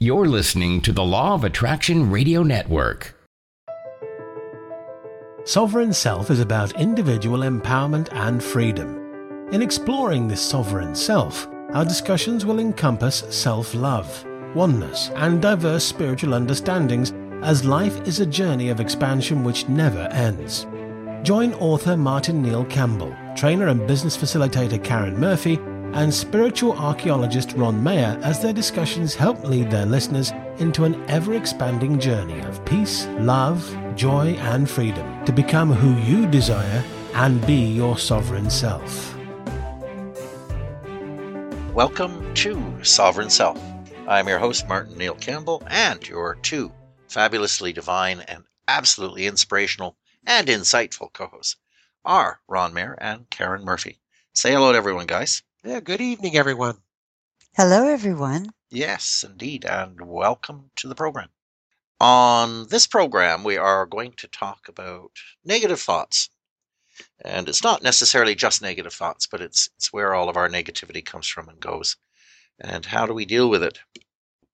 You're listening to the Law of Attraction Radio Network. Sovereign Self is about individual empowerment and freedom. In exploring this sovereign self, our discussions will encompass self-love, oneness, and diverse spiritual understandings, as life is a journey of expansion which never ends. Join author Martin Neil Campbell, trainer and business facilitator Karen Murphy, and spiritual archaeologist Ron Mayer as their discussions help lead their listeners into an ever-expanding journey of peace, love, joy, and freedom to become who you desire and be your sovereign self. Welcome to Sovereign Self. I'm your host, Martin Neil Campbell, and your two fabulously divine and absolutely inspirational and insightful co-hosts are Ron Mayer and Karen Murphy. Say hello to everyone, guys. Yeah, good evening, everyone. Hello, everyone. Yes, indeed, and welcome to the program. On this program, we are going to talk about negative thoughts. And it's not necessarily just negative thoughts, but it's where all of our negativity comes from and goes. And how do we deal with it?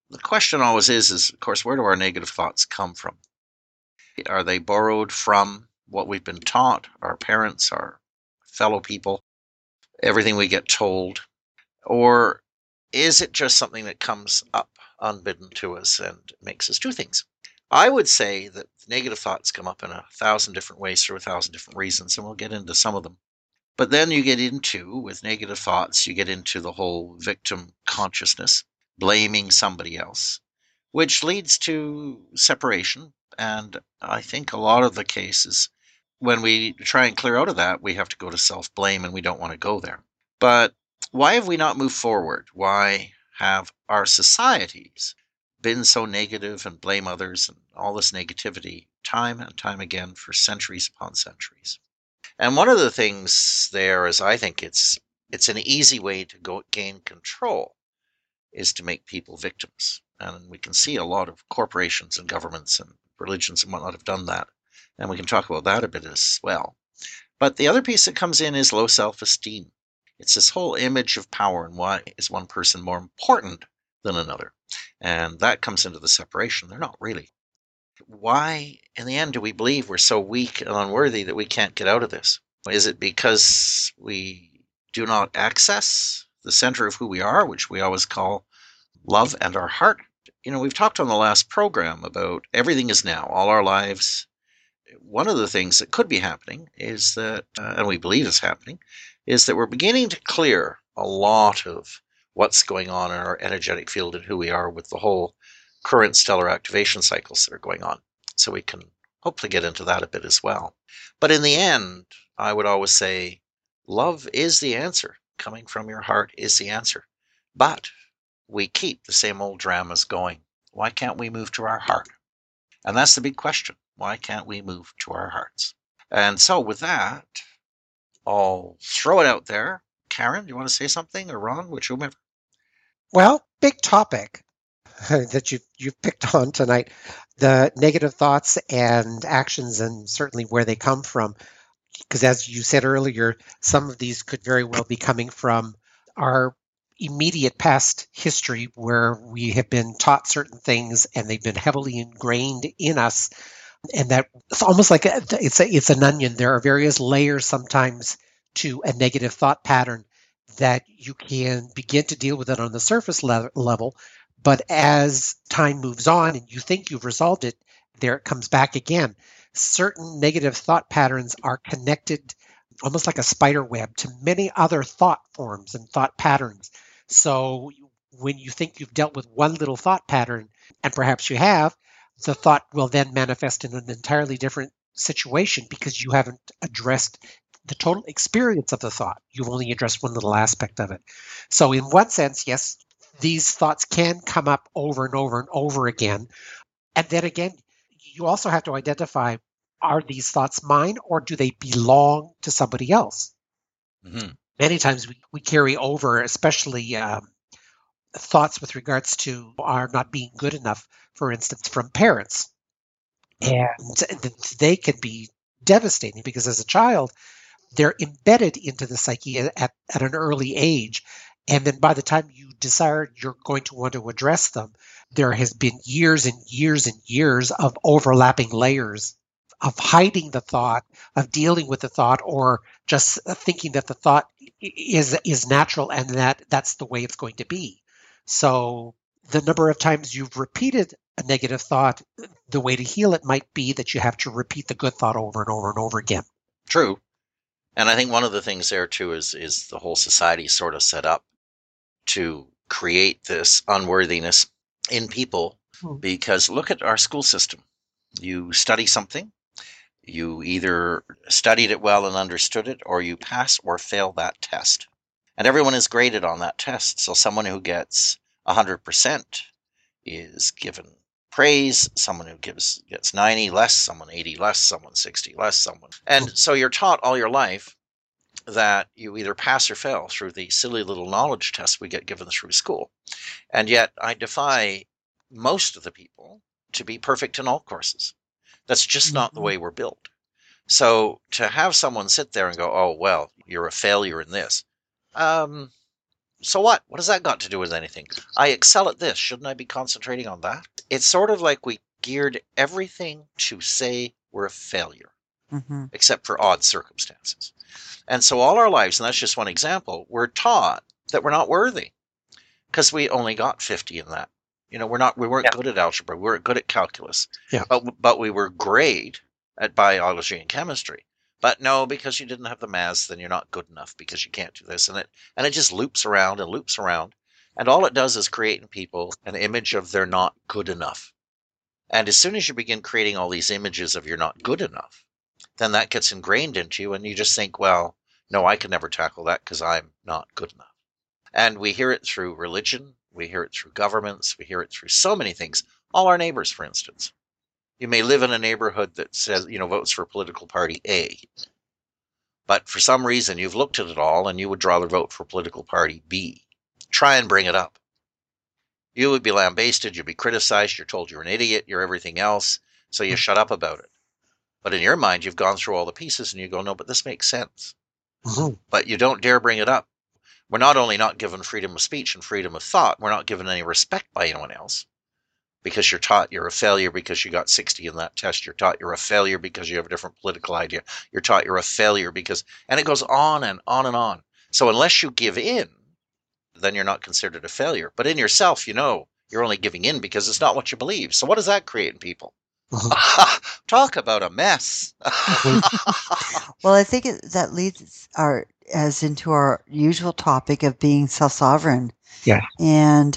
The question always is, of course, where do our negative thoughts come from? Are they borrowed from what we've been taught, our parents, our fellow people? Everything we get told, or is it just something that comes up unbidden to us and makes us do things? I would say that negative thoughts come up in 1,000 different ways through 1,000 different reasons, and we'll get into some of them. But then you get into, with negative thoughts, you get into the whole victim consciousness, blaming somebody else, which leads to separation. And I think a lot of the cases, when we try and clear out of that, we have to go to self-blame, and we don't want to go there. But why have we not moved forward? Why have our societies been so negative and blame others and all this negativity time and time again for centuries upon centuries? And one of the things there is, I think it's an easy way to gain control is to make people victims. And we can see a lot of corporations and governments and religions and whatnot have done that. And we can talk about that a bit as well. But the other piece that comes in is low self-esteem. It's this whole image of power and why is one person more important than another. And that comes into the separation. They're not really. Why, in the end, do we believe we're so weak and unworthy that we can't get out of this? Is it because we do not access the center of who we are, which we always call love and our heart? You know, we've talked on the last program about everything is now, all our lives. One of the things that could be happening is that, and we believe is happening, is that we're beginning to clear a lot of what's going on in our energetic field and who we are with the whole current stellar activation cycles that are going on. So we can hopefully get into that a bit as well. But in the end, I would always say, love is the answer. Coming from your heart is the answer. But we keep the same old dramas going. Why can't we move to our heart? And that's the big question. Why can't we move to our hearts? And so with that, I'll throw it out there. Karen, do you want to say something? Or Ron, whichever? Well, big topic that you've picked on tonight, the negative thoughts and actions and certainly where they come from. Because as you said earlier, some of these could very well be coming from our immediate past history where we have been taught certain things and they've been heavily ingrained in us. And that it's almost like it's an onion. There are various layers sometimes to a negative thought pattern that you can begin to deal with it on the surface level. But as time moves on and you think you've resolved it, there it comes back again. Certain negative thought patterns are connected almost like a spider web to many other thought forms and thought patterns. So when you think you've dealt with one little thought pattern, and perhaps you have, the thought will then manifest in an entirely different situation because you haven't addressed the total experience of the thought. You've only addressed one little aspect of it. So in one sense, yes, these thoughts can come up over and over and over again. And then again, you also have to identify, are these thoughts mine or do they belong to somebody else? Mm-hmm. Many times we carry over, especially thoughts with regards to are not being good enough, for instance, from parents. And they can be devastating because as a child, they're embedded into the psyche at an early age. And then by the time you decide you're going to want to address them, there has been years and years and years of overlapping layers of hiding the thought, of dealing with the thought, or just thinking that the thought is natural and that that's the way it's going to be. So the number of times you've repeated a negative thought, the way to heal it might be that you have to repeat the good thought over and over and over again. True. And I think one of the things there, too, is the whole society sort of set up to create this unworthiness in people, because look at our school system. You study something, you either studied it well and understood it, or you pass or fail that test. And everyone is graded on that test. So someone who gets 100% is given praise, someone who gets 90 less, someone 80 less, someone 60 less, someone. And so you're taught all your life that you either pass or fail through the silly little knowledge tests we get given through school. And yet I defy most of the people to be perfect in all courses. That's just not the way we're built. So to have someone sit there and go, oh, well, you're a failure in this. So what? What has that got to do with anything? I excel at this. Shouldn't I be concentrating on that? It's sort of like we geared everything to say we're a failure, except for odd circumstances. And so all our lives, and that's just one example, we're taught that we're not worthy because we only got 50 in that. You know, we weren't good at algebra. We weren't good at calculus. Yeah. But we were great at biology and chemistry. But no, because you didn't have the maths, then you're not good enough because you can't do this. And it just loops around and loops around. And all it does is create in people an image of they're not good enough. And as soon as you begin creating all these images of you're not good enough, then that gets ingrained into you. And you just think, well, no, I can never tackle that because I'm not good enough. And we hear it through religion. We hear it through governments. We hear it through so many things. All our neighbors, for instance. You may live in a neighborhood that says, you know, votes for political party A. But for some reason, you've looked at it all and you would rather vote for political party B. Try and bring it up. You would be lambasted. You'd be criticized. You're told you're an idiot. You're everything else. So you shut up about it. But in your mind, you've gone through all the pieces and you go, no, but this makes sense. But you don't dare bring it up. We're not only not given freedom of speech and freedom of thought, we're not given any respect by anyone else. Because you're taught you're a failure because you got 60 in that test. You're taught you're a failure because you have a different political idea. You're taught you're a failure because, and it goes on and on and on. So unless you give in, then you're not considered a failure. But in yourself, you know, you're only giving in because it's not what you believe. So what does that create in people? Talk about a mess. Well, I think that leads us into our usual topic of being self-sovereign. Yeah. And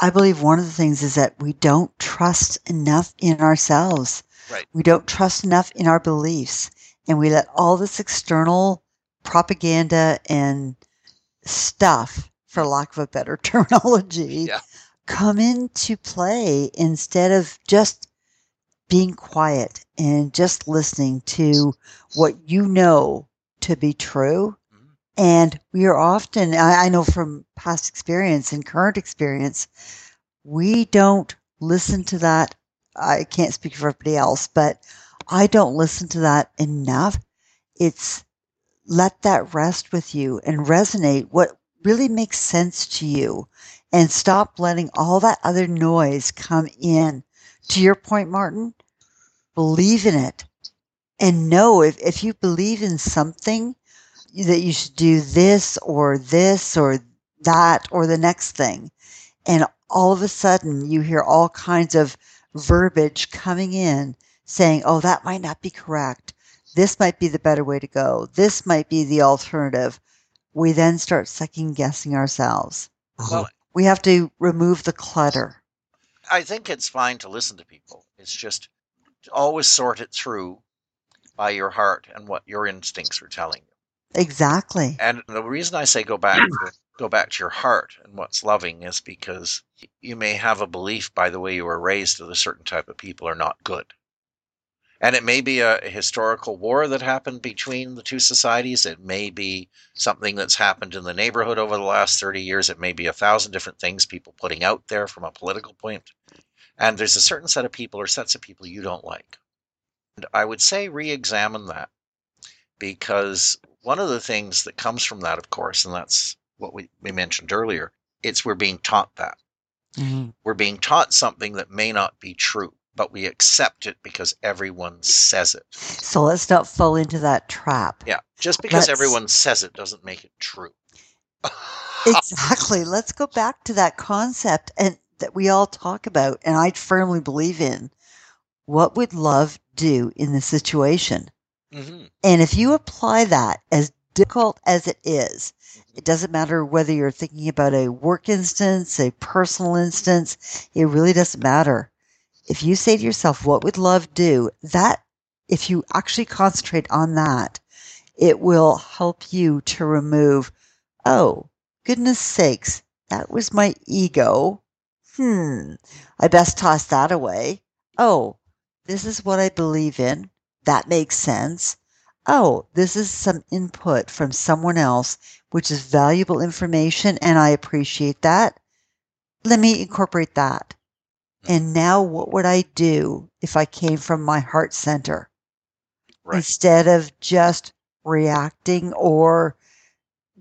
I believe one of the things is that we don't trust enough in ourselves. Right. We don't trust enough in our beliefs. And we let all this external propaganda and stuff, for lack of a better terminology, come into play instead of just being quiet and just listening to what you know to be true. And we are often, I know from past experience and current experience, we don't listen to that. I can't speak for everybody else, but I don't listen to that enough. It's let that rest with you and resonate what really makes sense to you and stop letting all that other noise come in. To your point, Martin, believe in it and know if you believe in something, that you should do this or this or that or the next thing. And all of a sudden you hear all kinds of verbiage coming in saying, oh, that might not be correct. This might be the better way to go. This might be the alternative. We then start second guessing ourselves. Well, we have to remove the clutter. I think it's fine to listen to people. It's just always sort it through by your heart and what your instincts are telling you. Exactly. And the reason I say go back to your heart and what's loving is because you may have a belief by the way you were raised that a certain type of people are not good. And it may be a historical war that happened between the two societies. It may be something that's happened in the neighborhood over the last 30 years. It may be 1,000 different things people putting out there from a political point. And there's a certain set of people or sets of people you don't like. And I would say re-examine that, because one of the things that comes from that, of course, and that's what we mentioned earlier, it's we're being taught that. Mm-hmm. We're being taught something that may not be true, but we accept it because everyone says it. So let's not fall into that trap. Yeah. Just because everyone says it doesn't make it true. Exactly. Let's go back to that concept and that we all talk about, and I firmly believe in. What would love do in this situation? Mm-hmm. And if you apply that, as difficult as it is, it doesn't matter whether you're thinking about a work instance, a personal instance, it really doesn't matter. If you say to yourself, what would love do? That, if you actually concentrate on that, it will help you to remove, oh, goodness sakes, that was my ego. I best toss that away. Oh, this is what I believe in. That makes sense. Oh, this is some input from someone else, which is valuable information, and I appreciate that. Let me incorporate that. And now what would I do if I came from my heart center? Right. Instead of just reacting or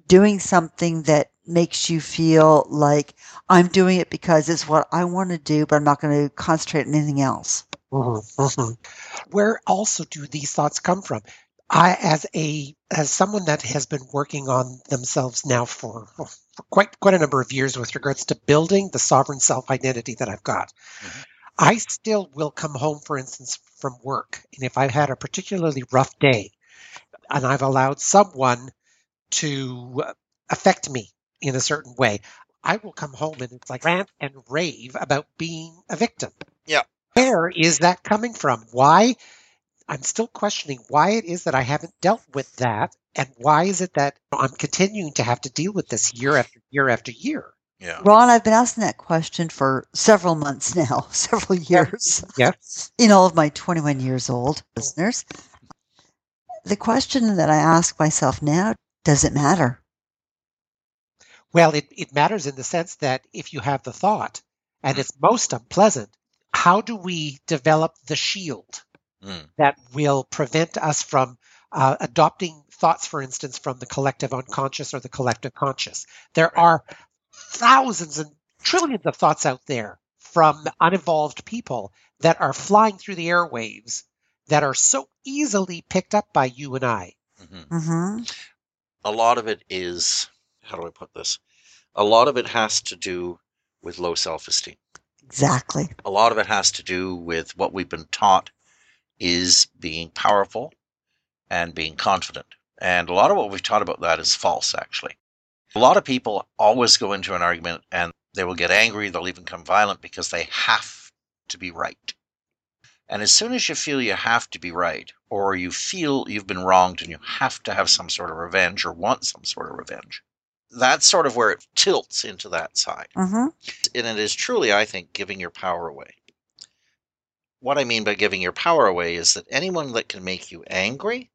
doing something that makes you feel like I'm doing it because it's what I want to do, but I'm not going to concentrate on anything else. Mm-hmm. Mm-hmm. Where also do these thoughts come from? I, as someone that has been working on themselves now for quite a number of years with regards to building the sovereign self identity that I've got, mm-hmm. I still will come home, for instance, from work. And if I've had a particularly rough day and I've allowed someone to affect me in a certain way, I will come home and it's like rant and rave about being a victim. Yeah. Where is that coming from? Why? I'm still questioning why it is that I haven't dealt with that, and why is it that I'm continuing to have to deal with this year after year after year? Yeah. Ron, I've been asking that question for several months now, several years. Yes. In all of my 21 years old listeners. The question that I ask myself now, does it matter? Well, it matters in the sense that if you have the thought, and it's most unpleasant, how do we develop the shield that will prevent us from adopting thoughts, for instance, from the collective unconscious or the collective conscious? There are thousands and trillions of thoughts out there from unevolved people that are flying through the airwaves that are so easily picked up by you and I. Mm-hmm. Mm-hmm. A lot of it is, how do I put this? A lot of it has to do with low self-esteem. Exactly. A lot of it has to do with what we've been taught is being powerful and being confident. And a lot of what we've taught about that is false, actually. A lot of people always go into an argument and they will get angry, they'll even become violent because they have to be right. And as soon as you feel you have to be right, or you feel you've been wronged and you have to have some sort of revenge or want some sort of revenge, that's sort of where it tilts into that side. Mm-hmm. And it is truly, I think, giving your power away. What I mean by giving your power away is that anyone that can make you angry,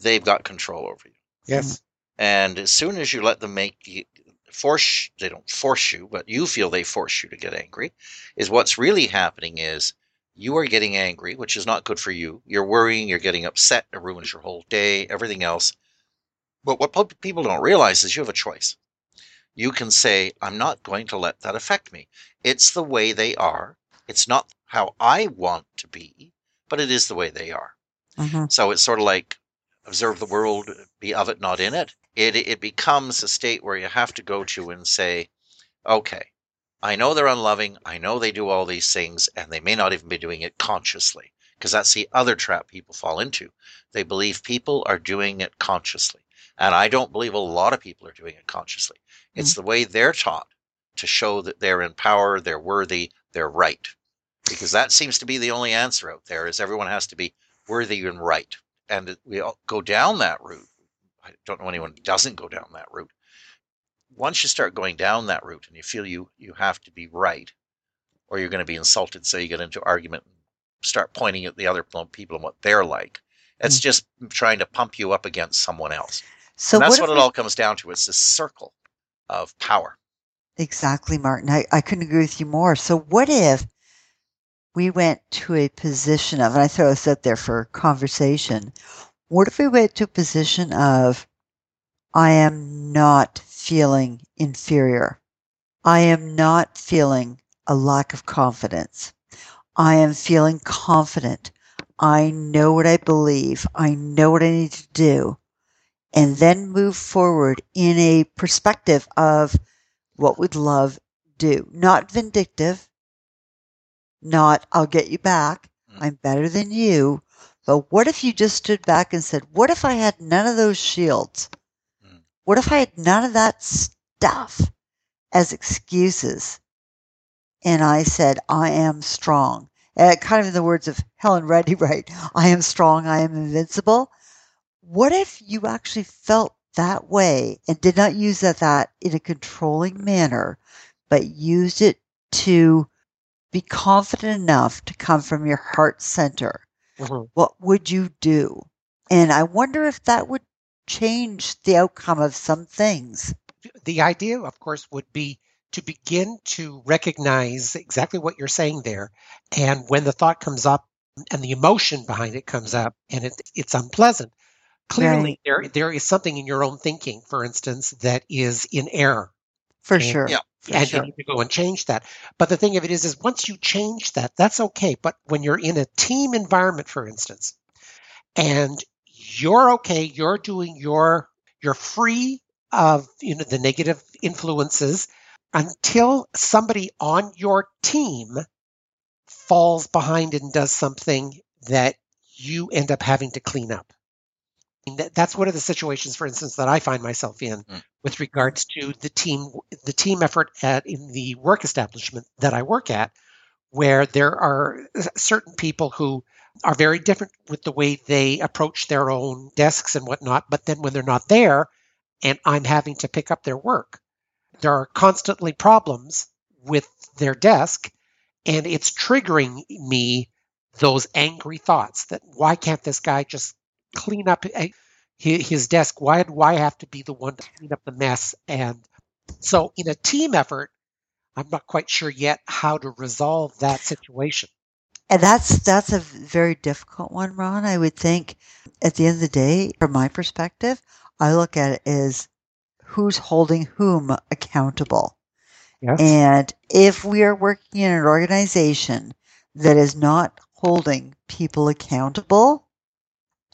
they've got control over you. Yes. And as soon as you let them they don't force you, but you feel they force you to get angry, is what's really happening is you are getting angry, which is not good for you. You're worrying, you're getting upset, it ruins your whole day, everything else. But what people don't realize is you have a choice. You can say, I'm not going to let that affect me. It's the way they are. It's not how I want to be, but it is the way they are. Mm-hmm. So it's sort of like observe the world, be of it, not in it. It becomes a state where you have to go to and say, okay, I know they're unloving. I know they do all these things, and they may not even be doing it consciously, because that's the other trap people fall into. They believe people are doing it consciously, and I don't believe a lot of people are doing it consciously. Mm-hmm. It's the way they're taught to show that they're in power, they're worthy, they're right. Because that seems to be the only answer out there, is everyone has to be worthy and right. And we all go down that route. I don't know anyone who doesn't go down that route. Once you start going down that route and you feel you have to be right, or you're going to be insulted, so you get into argument and start pointing at the other people and what they're like, it's just trying to pump you up against someone else. So and that's what it all comes down to. It's this circle of power. Exactly, Martin. I couldn't agree with you more. So what if we went to a position of, and I throw this out there for conversation, what if we went to a position of, I am not feeling inferior. I am not feeling a lack of confidence. I am feeling confident. I know what I believe. I know what I need to do. And then move forward in a perspective of what would love do. Not vindictive. Not, I'll get you back. I'm better than you. But what if you just stood back and said, what if I had none of those shields? What if I had none of that stuff as excuses? And I said, I am strong. Kind of in the words of Helen Reddy, right? I am strong. I am invincible. What if you actually felt that way and did not use that in a controlling manner, but used it to be confident enough to come from your heart center? Mm-hmm. What would you do? And I wonder if that would change the outcome of some things. The idea, of course, would be to begin to recognize exactly what you're saying there. And when the thought comes up and the emotion behind it comes up and it's unpleasant, clearly there is something in your own thinking, for instance, that is in error. You need to go and change that. But the thing of it is once you change that, that's okay. But when you're in a team environment, for instance, and you're okay, you're doing you're free of the negative influences until somebody on your team falls behind and does something that you end up having to clean up. And that's one of the situations, for instance, that I find myself in with regards to the team effort in the work establishment that I work at, where there are certain people who are very different with the way they approach their own desks and whatnot. But then when they're not there and I'm having to pick up their work, there are constantly problems with their desk, and it's triggering me those angry thoughts that why can't this guy just clean up his desk? Why do I have to be the one to clean up the mess? And so in a team effort, I'm not quite sure yet how to resolve that situation. And that's a very difficult one, Ron. I would think at the end of the day, from my perspective, I look at it as who's holding whom accountable. Yes. And if we are working in an organization that is not holding people accountable,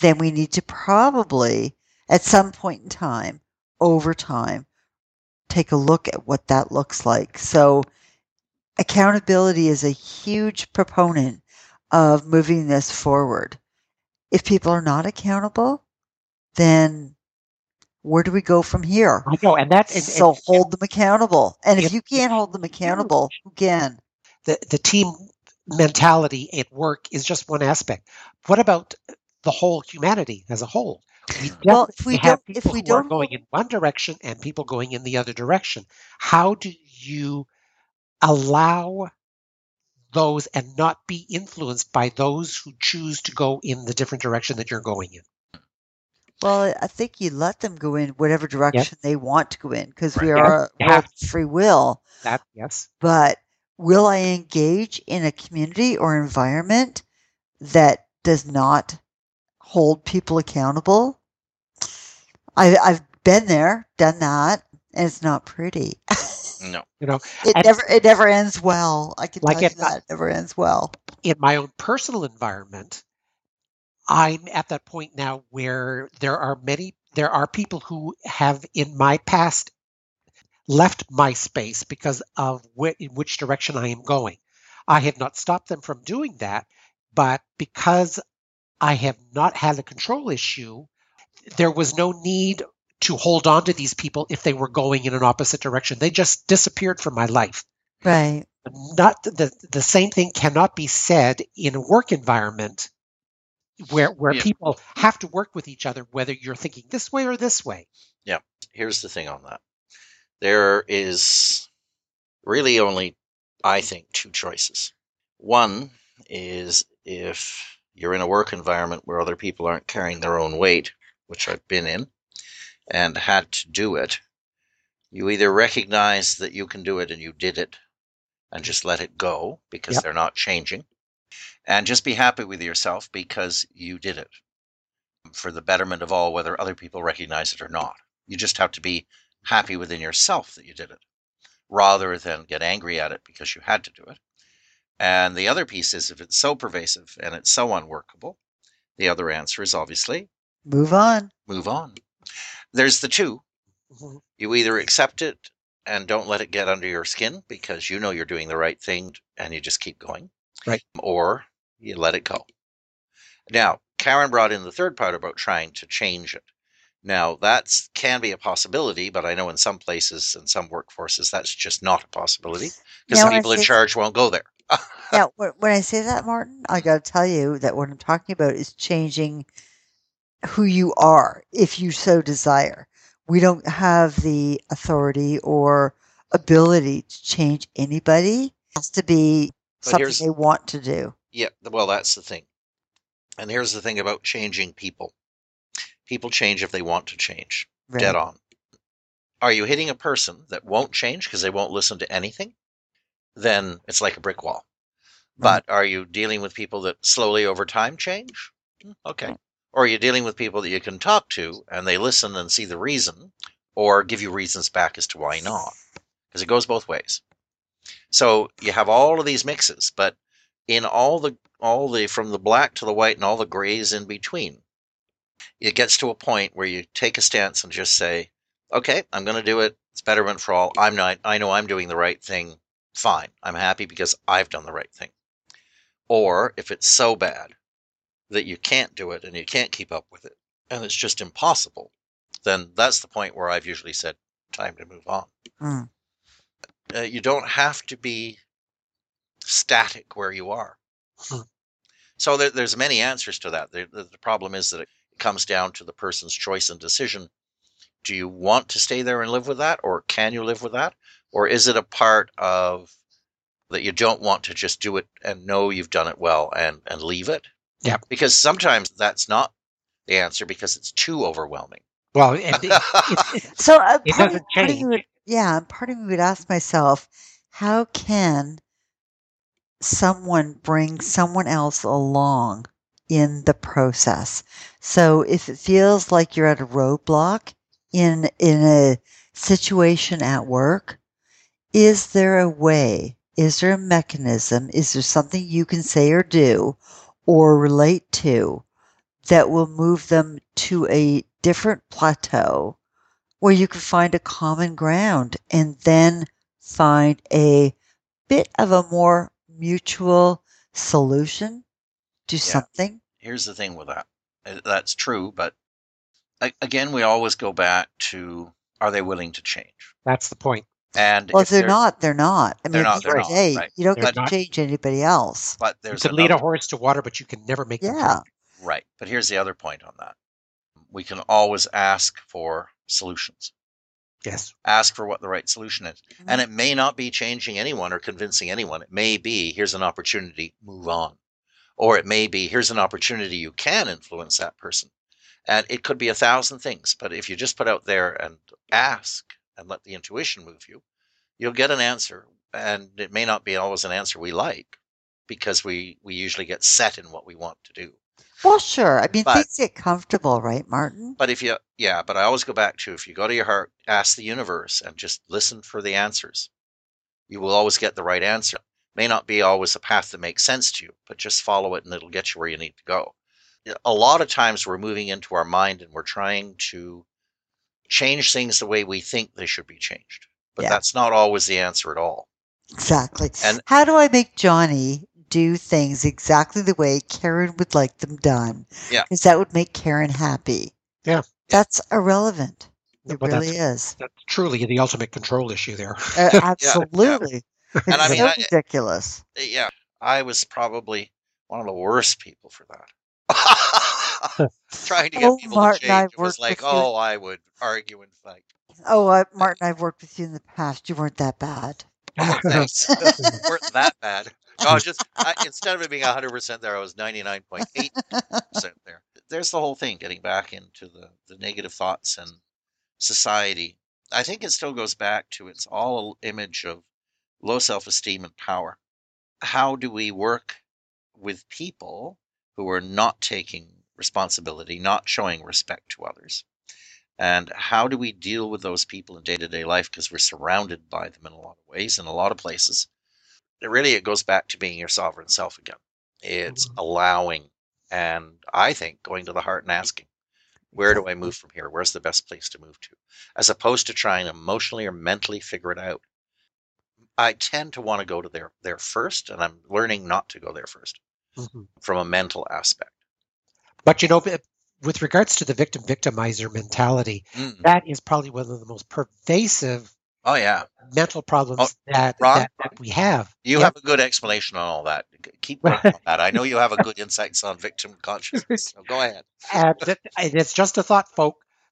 then we need to probably, at some point in time, over time, take a look at what that looks like. So accountability is a huge proponent of moving this forward. If people are not accountable, then where do we go from here? I know, and that's hold them accountable. And if you can't hold them accountable, who can? The team mentality at work is just one aspect. What about the whole humanity as a whole? If we don't have people going in one direction and people going in the other direction, how do you allow those and not be influenced by those who choose to go in the different direction that you're going in? Well, I think you let them go in whatever direction they want to go in, because we are free will. But will I engage in a community or environment that does not hold people accountable? I've been there, done that, and it's not pretty. No, it never ends well. I can tell you that it never ends well. In my own personal environment, I'm at that point now where there are people who have in my past left my space because of in which direction I am going. I have not stopped them from doing that, but because I have not had a control issue, there was no need to hold on to these people if they were going in an opposite direction. They just disappeared from my life. Right. Not the same thing cannot be said in a work environment where people have to work with each other, whether you're thinking this way or this way. Yeah. Here's the thing on that. There is really only, I think, two choices. One is if you're in a work environment where other people aren't carrying their own weight, which I've been in and had to do it, you either recognize that you can do it and you did it and just let it go because they're not changing. And just be happy with yourself because you did it for the betterment of all, whether other people recognize it or not. You just have to be happy within yourself that you did it. rather than get angry at it because you had to do it. And the other piece is, if it's so pervasive and it's so unworkable, the other answer is obviously move on. Move on. There's the two. Mm-hmm. You either accept it and don't let it get under your skin because you know you're doing the right thing and you just keep going. Right. Or you let it go. Now, Karen brought in the third part about trying to change it. Now, that can be a possibility, but I know in some places and some workforces, that's just not a possibility because the people in charge won't go there. Now, when I say that, Martin, I got to tell you that what I'm talking about is changing who you are, if you so desire. We don't have the authority or ability to change anybody. It has to be something they want to do. Yeah, well, that's the thing. And here's the thing about changing people. People change if they want to change. Right. Dead on. Are you hitting a person that won't change because they won't listen to anything? Then it's like a brick wall. Right. But are you dealing with people that slowly over time change? Okay. Or are you dealing with people that you can talk to and they listen and see the reason or give you reasons back as to why not? Because it goes both ways. So you have all of these mixes, but in all the from the black to the white and all the grays in between, it gets to a point where you take a stance and just say, okay, I'm going to do it. It's betterment for all. I know I'm doing the right thing. Fine. I'm happy because I've done the right thing. Or if it's so bad that you can't do it and you can't keep up with it and it's just impossible, then that's the point where I've usually said, time to move on. Mm. You don't have to be static where you are. Mm. So there's many answers to that. The problem is that it comes down to the person's choice and decision. Do you want to stay there and live with that? Or can you live with that? Or is it a part of that you don't want to just do it and know you've done it well and leave it? Yeah. Because sometimes that's not the answer because it's too overwhelming. Well, it doesn't change. Part of me would ask myself, how can someone bring someone else along in the process? So if it feels like you're at a roadblock in a situation at work, is there a way? Is there a mechanism? Is there something you can say or do or relate to that will move them to a different plateau where you can find a common ground and then find a bit of a more mutual solution to something? Here's the thing with that. That's true, but again, we always go back to, are they willing to change? That's the point. And well, if they're not, they're not. I mean, you don't get to change anybody else. But there's you can lead a horse to water, but you can never make them change. Right. But here's the other point on that. We can always ask for solutions. Yes. Ask for what the right solution is. Mm-hmm. And it may not be changing anyone or convincing anyone. It may be, here's an opportunity, move on. Or it may be, here's an opportunity you can influence that person. And it could be 1,000 things. But if you just put out there and ask, and let the intuition move you, you'll get an answer. And it may not be always an answer we like, because we usually get set in what we want to do. Well, sure. I mean, things get comfortable, right, Martin? But but I always go back to, if you go to your heart, ask the universe and just listen for the answers. You will always get the right answer. It may not be always a path that makes sense to you, but just follow it and it'll get you where you need to go. A lot of times we're moving into our mind and we're trying to change things the way we think they should be changed. But that's not always the answer at all. Exactly. And how do I make Johnny do things exactly the way Karen would like them done? Yeah. Because that would make Karen happy. Yeah. That's irrelevant. It really is. That's truly the ultimate control issue there. Absolutely. Yeah. And I mean, so ridiculous. I was probably one of the worst people for that. Trying to get people Martin, to change. It was like, I would argue and fight. Martin, I've worked with you in the past. You weren't that bad. Oh, thanks. You weren't that bad. No, instead of it being 100% there, I was 99.8% there. There's the whole thing, getting back into the negative thoughts and society. I think it still goes back to, it's all an image of low self-esteem and power. How do we work with people who are not taking responsibility, not showing respect to others, And how do we deal with those people in day-to-day life? Because we're surrounded by them in a lot of ways, in a lot of places. And really, it goes back to being your sovereign self again. It's allowing, and I think going to the heart and asking, where do I move from here? Where's the best place to move to? As opposed to trying to emotionally or mentally figure it out. I tend to want to go to there first, and I'm learning not to go there first from a mental aspect. But, you know, with regards to the victim-victimizer mentality, that is probably one of the most pervasive mental problems that we have. You have a good explanation on all that. Keep working on that. I know you have a good insights on victim consciousness, so go ahead. And it's just a thought,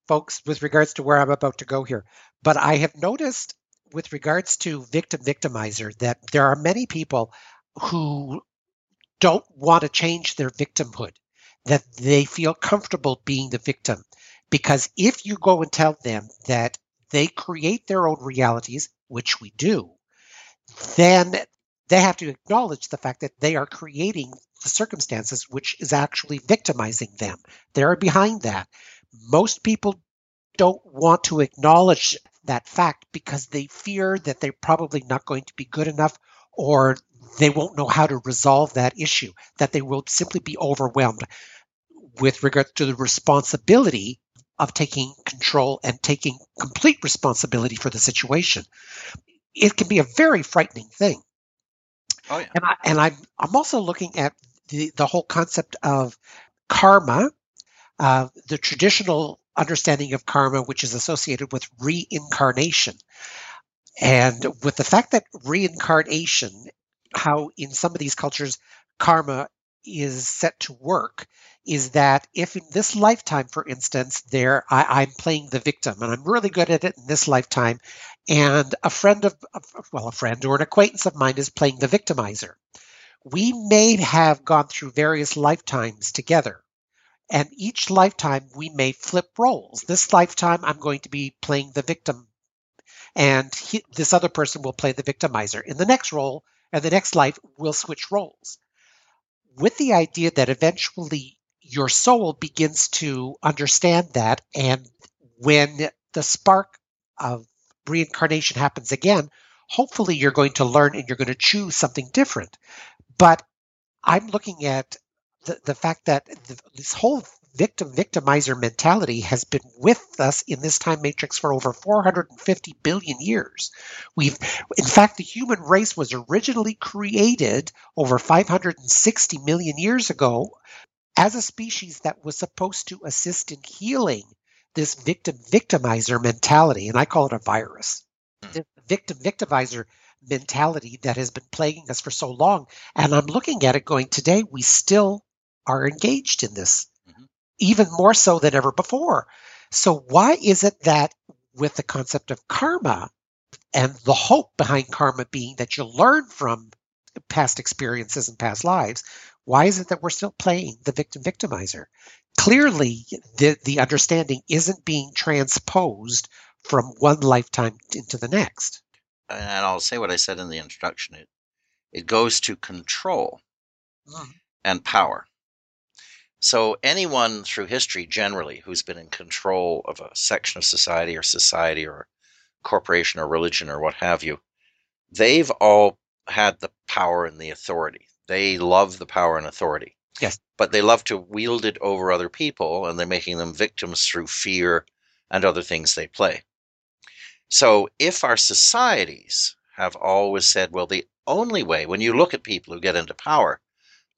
folks, with regards to where I'm about to go here. But I have noticed with regards to victim-victimizer that there are many people who don't want to change their victimhood, that they feel comfortable being the victim. Because if you go and tell them that they create their own realities, which we do, then they have to acknowledge the fact that they are creating the circumstances which is actually victimizing them. They're behind that. Most people don't want to acknowledge that fact because they fear that they're probably not going to be good enough, or they won't know how to resolve that issue, that they will simply be overwhelmed with regard to the responsibility of taking control and taking complete responsibility for the situation. It can be a very frightening thing. Oh, yeah. And I'm also looking at the whole concept of karma, the traditional understanding of karma, which is associated with reincarnation. And with the fact that reincarnation, how in some of these cultures karma is set to work, is that if in this lifetime, for instance, I'm playing the victim and I'm really good at it in this lifetime, and a friend or an acquaintance of mine is playing the victimizer. We may have gone through various lifetimes together, and each lifetime we may flip roles. This lifetime I'm going to be playing the victim, and this other person will play the victimizer. In the next role, and the next life, will switch roles, with the idea that eventually your soul begins to understand that, and when the spark of reincarnation happens again, hopefully you're going to learn and you're going to choose something different. But I'm looking at the fact that this whole victim-victimizer mentality has been with us in this time matrix for over 450 billion years. In fact, the human race was originally created over 560 million years ago as a species that was supposed to assist in healing this victim-victimizer mentality, and I call it a virus. The victim-victimizer mentality that has been plaguing us for so long, and I'm looking at it going, today we still are engaged in this, even more so than ever before. So why is it that with the concept of karma and the hope behind karma being that you learn from past experiences and past lives, why is it that we're still playing the victim-victimizer? Clearly, the understanding isn't being transposed from one lifetime into the next. And I'll say what I said in the introduction. It goes to control and power. So anyone through history generally who's been in control of a section of society or corporation or religion or what have you, they've all had the power and the authority. They love the power and authority. Yes. But they love to wield it over other people, and they're making them victims through fear and other things they play. So if our societies have always said, well, the only way, when you look at people who get into power,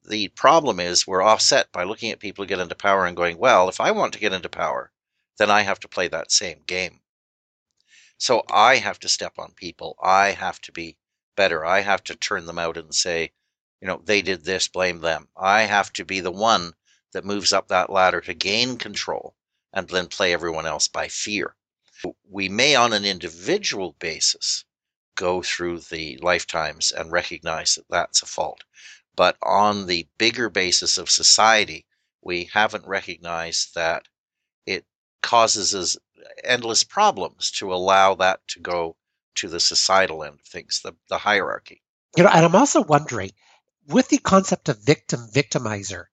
the problem is we're offset by looking at people who get into power and going, well, if I want to get into power, then I have to play that same game. So I have to step on people. I have to be better. I have to turn them out and say, you know, they did this, blame them. I have to be the one that moves up that ladder to gain control and then play everyone else by fear. We may, on an individual basis, go through the lifetimes and recognize that that's a fault. But on the bigger basis of society, we haven't recognized that it causes us endless problems to allow that to go to the societal end of things, the hierarchy. You know, and I'm also wondering, with the concept of victim-victimizer,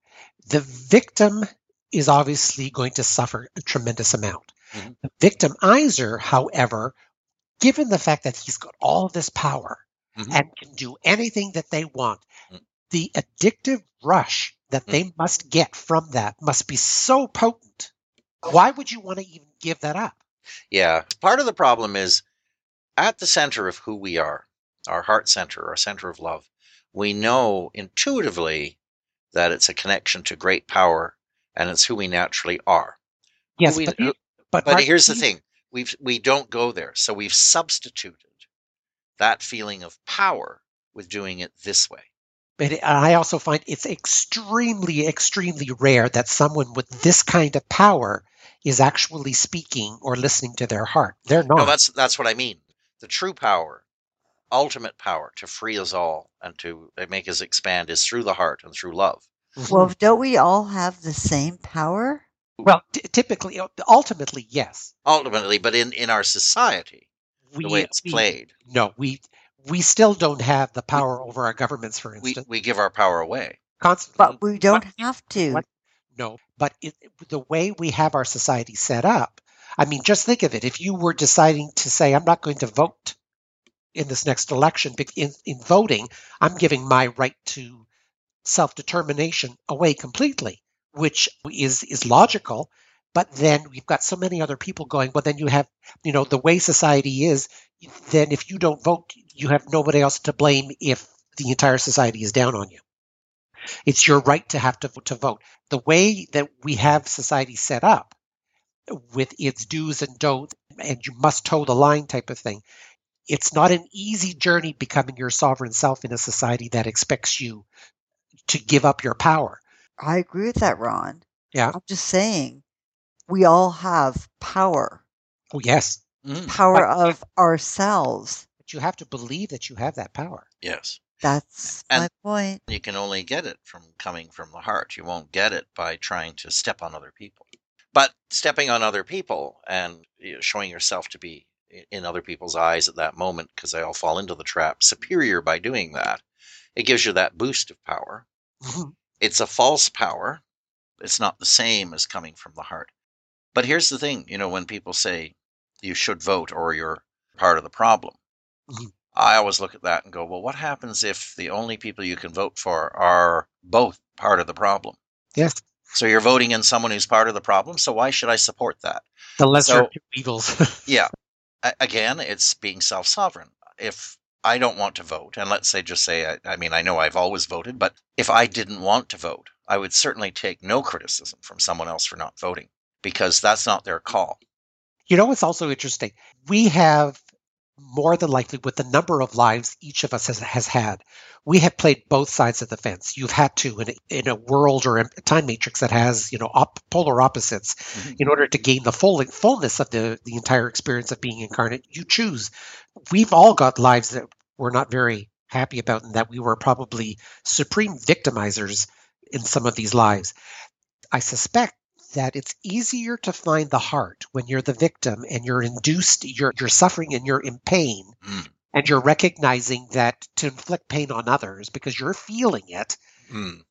the victim is obviously going to suffer a tremendous amount. Mm-hmm. The victimizer, however, given the fact that he's got all this power mm-hmm. and can do anything that they want, mm-hmm. the addictive rush that they must get from that must be so potent. Why would you want to even give that up? Yeah. Part of the problem is at the center of who we are, our heart center, our center of love, we know intuitively that it's a connection to great power and it's who we naturally are. Yes, but here's the thing. We don't go there. So we've substituted that feeling of power with doing it this way. But I also find it's extremely, extremely rare that someone with this kind of power is actually speaking or listening to their heart. They're not. No, that's what I mean. The true power, ultimate power to free us all and to make us expand is through the heart and through love. Well, don't we all have the same power? Well, typically, ultimately, yes. Ultimately, but in our society, the way it's played. No, we still don't have the power over our governments, for instance. We give our power away. Constantly. But we don't have to. What? No, but the way we have our society set up, I mean, just think of it. If you were deciding to say, I'm not going to vote in this next election, in voting, I'm giving my right to self-determination away completely, which is logical. But then we've got so many other people going, well, then you have, you know, the way society is, then if you don't vote, you have nobody else to blame if the entire society is down on you. It's your right to have to vote. The way that we have society set up with its do's and don'ts and you must toe the line type of thing, it's not an easy journey becoming your sovereign self in a society that expects you to give up your power. I agree with that, Ron. Yeah. I'm just saying we all have power. Oh, yes. Power of ourselves. But you have to believe that you have that power. Yes. That's my point. You can only get it from coming from the heart. You won't get it by trying to step on other people. But stepping on other people and showing yourself to be in other people's eyes at that moment, because they all fall into the trap, superior by doing that, it gives you that boost of power. It's a false power. It's not the same as coming from the heart. But here's the thing, you know, when people say you should vote or you're part of the problem, I always look at that and go, well, what happens if the only people you can vote for are both part of the problem? Yes. So you're voting in someone who's part of the problem, so why should I support that? The lesser of two evils. Yeah. Again, it's being self-sovereign. If I don't want to vote, and let's say just say, I mean, I know I've always voted, but if I didn't want to vote, I would certainly take no criticism from someone else for not voting, because that's not their call. You know, it's also interesting. We have, more than likely, with the number of lives each of us has had, we have played both sides of the fence. You've had to, in a world or a time matrix that has, you know, polar opposites, mm-hmm. in order to gain the fullness of the entire experience of being incarnate, you choose. We've all got lives that we're not very happy about and that we were probably supreme victimizers in some of these lives. I suspect that it's easier to find the heart when you're the victim and you're induced, you're suffering and you're in pain, and you're recognizing that to inflict pain on others because you're feeling it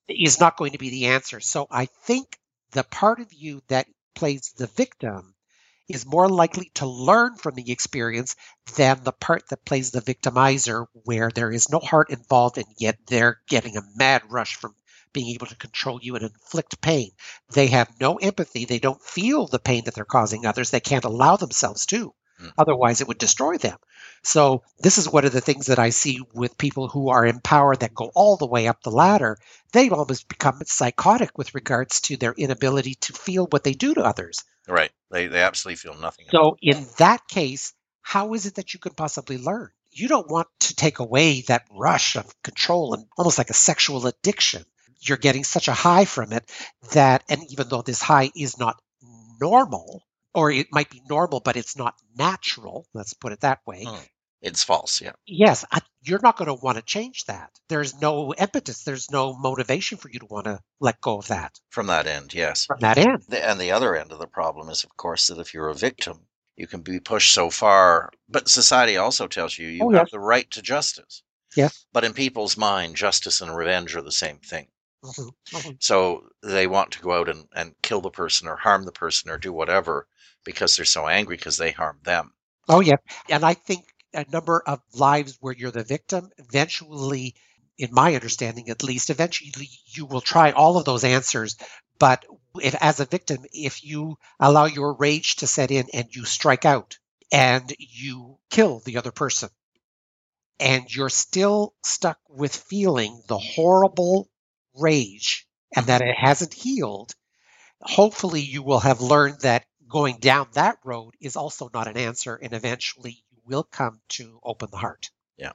is not going to be the answer. So I think the part of you that plays the victim is more likely to learn from the experience than the part that plays the victimizer, where there is no heart involved and yet they're getting a mad rush from being able to control you and inflict pain. They have no empathy. They don't feel the pain that they're causing others. They can't allow themselves to. Otherwise, it would destroy them. So this is one of the things that I see with people who are in power that go all the way up the ladder. They almost become psychotic with regards to their inability to feel what they do to others. Right. They absolutely feel nothing. So in that case, how is it that you can possibly learn? You don't want to take away that rush of control and almost like a sexual addiction. You're getting such a high from it that, and even though this high is not normal, or it might be normal, but it's not natural, let's put it that way. It's false, yeah. Yes, you're not going to want to change that. There's no impetus, there's no motivation for you to want to let go of that. From that end, yes. From that end. And the other end of the problem is, of course, that if you're a victim, you can be pushed so far, but society also tells you you have the right to justice. Yes. But in people's mind, justice and revenge are the same thing. So they want to go out and kill the person or harm the person or do whatever because they're so angry because they harmed them. Oh, yeah. And I think a number of lives where you're the victim, eventually, in my understanding at least, eventually you will try all of those answers. But if, as a victim, if you allow your rage to set in and you strike out and you kill the other person and you're still stuck with feeling the horrible rage and that it hasn't healed, hopefully you will have learned that going down that road is also not an answer, and eventually you will come to open the heart. Yeah.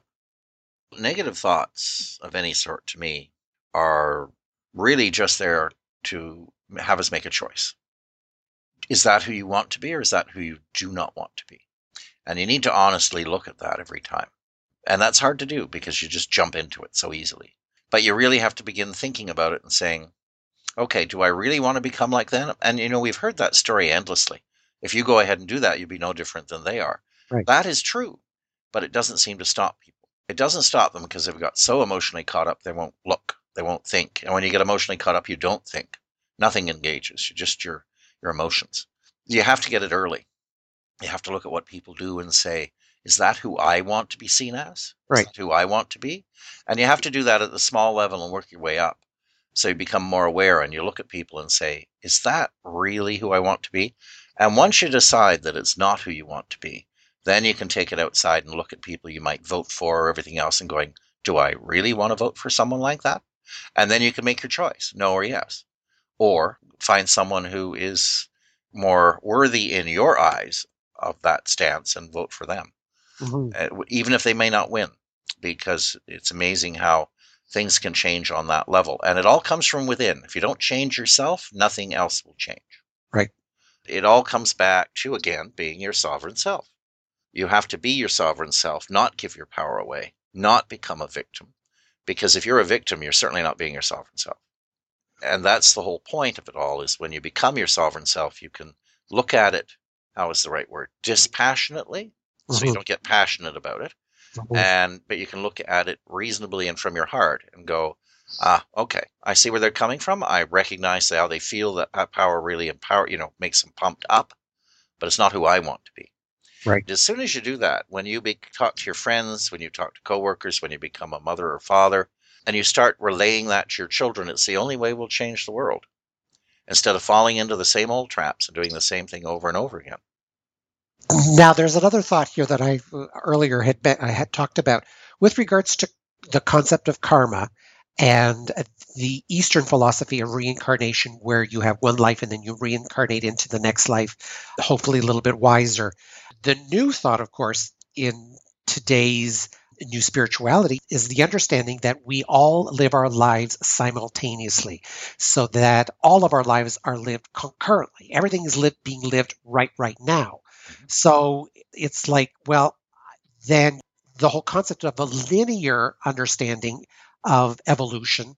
Negative thoughts of any sort to me are really just there to have us make a choice. Is that who you want to be, or is that who you do not want to be? And you need to honestly look at that every time. And that's hard to do because you just jump into it so easily. But you really have to begin thinking about it and saying, okay, do I really want to become like them? And, you know, we've heard that story endlessly. If you go ahead and do that, you'll be no different than they are. Right. That is true, but it doesn't seem to stop people. It doesn't stop them because they've got so emotionally caught up, they won't look, they won't think. And when you get emotionally caught up, you don't think. Nothing engages, just your emotions. You have to get it early. You have to look at what people do and say, is that who I want to be seen as? Right. Is that who I want to be? And you have to do that at the small level and work your way up. So you become more aware and you look at people and say, is that really who I want to be? And once you decide that it's not who you want to be, then you can take it outside and look at people you might vote for or everything else and going, do I really want to vote for someone like that? And then you can make your choice, no or yes. Or find someone who is more worthy in your eyes of that stance and vote for them. Mm-hmm. Even if they may not win, because it's amazing how things can change on that level. And it all comes from within. If you don't change yourself, nothing else will change. Right. It all comes back to, again, being your sovereign self. You have to be your sovereign self, not give your power away, not become a victim. Because if you're a victim, you're certainly not being your sovereign self. And that's the whole point of it all, is when you become your sovereign self, you can look at it, how is the right word, dispassionately. So you don't get passionate about it, but you can look at it reasonably and from your heart and go, okay, I see where they're coming from. I recognize how they feel, that power really makes them pumped up, but it's not who I want to be. Right. As soon as you do that, when you talk to your friends, when you talk to coworkers, when you become a mother or father, and you start relaying that to your children, it's the only way we'll change the world. Instead of falling into the same old traps and doing the same thing over and over again. Now, there's another thought here that I earlier had talked about with regards to the concept of karma and the Eastern philosophy of reincarnation, where you have one life and then you reincarnate into the next life, hopefully a little bit wiser. The new thought, of course, in today's new spirituality is the understanding that we all live our lives simultaneously, so that all of our lives are lived concurrently. Everything is being lived right now. So it's like, well, then the whole concept of a linear understanding of evolution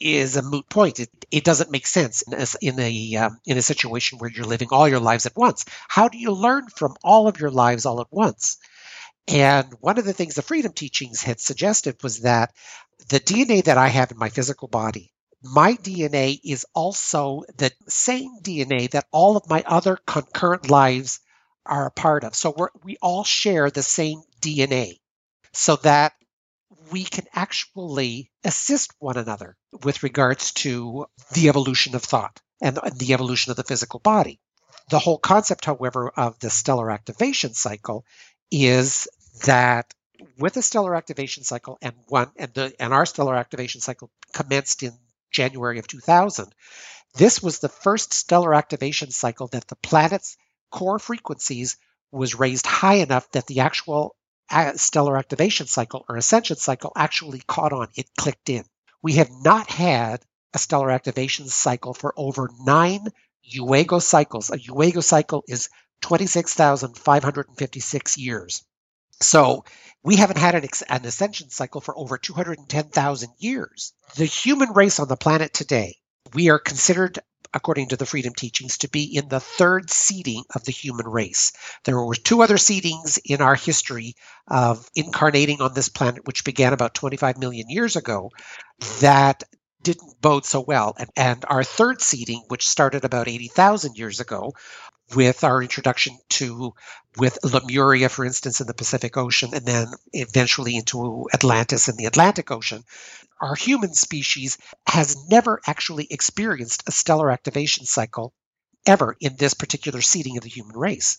is a moot point. It doesn't make sense in a situation where you're living all your lives at once. How do you learn from all of your lives all at once? And one of the things the Freedom Teachings had suggested was that the DNA that I have in my physical body, my DNA is also the same DNA that all of my other concurrent lives are a part of. So we all share the same DNA, so that we can actually assist one another with regards to the evolution of thought and the evolution of the physical body. The whole concept, however, of the stellar activation cycle is that with a stellar activation cycle, and our stellar activation cycle commenced in January of 2000, this was the first stellar activation cycle that the planets core frequencies was raised high enough that the actual stellar activation cycle or ascension cycle actually caught on. It clicked in. We have not had a stellar activation cycle for over 9 Uego cycles. A Uego cycle is 26,556 years. So we haven't had an ascension cycle for over 210,000 years. The human race on the planet today, we are considered, according to the Freedom Teachings, to be in the third seeding of the human race. There were 2 other seedings in our history of incarnating on this planet, which began about 25 million years ago, that didn't bode so well. And our third seeding, which started about 80,000 years ago with our introduction to with Lemuria, for instance, in the Pacific Ocean, and then eventually into Atlantis in the Atlantic Ocean, our human species has never actually experienced a stellar activation cycle ever in this particular seeding of the human race.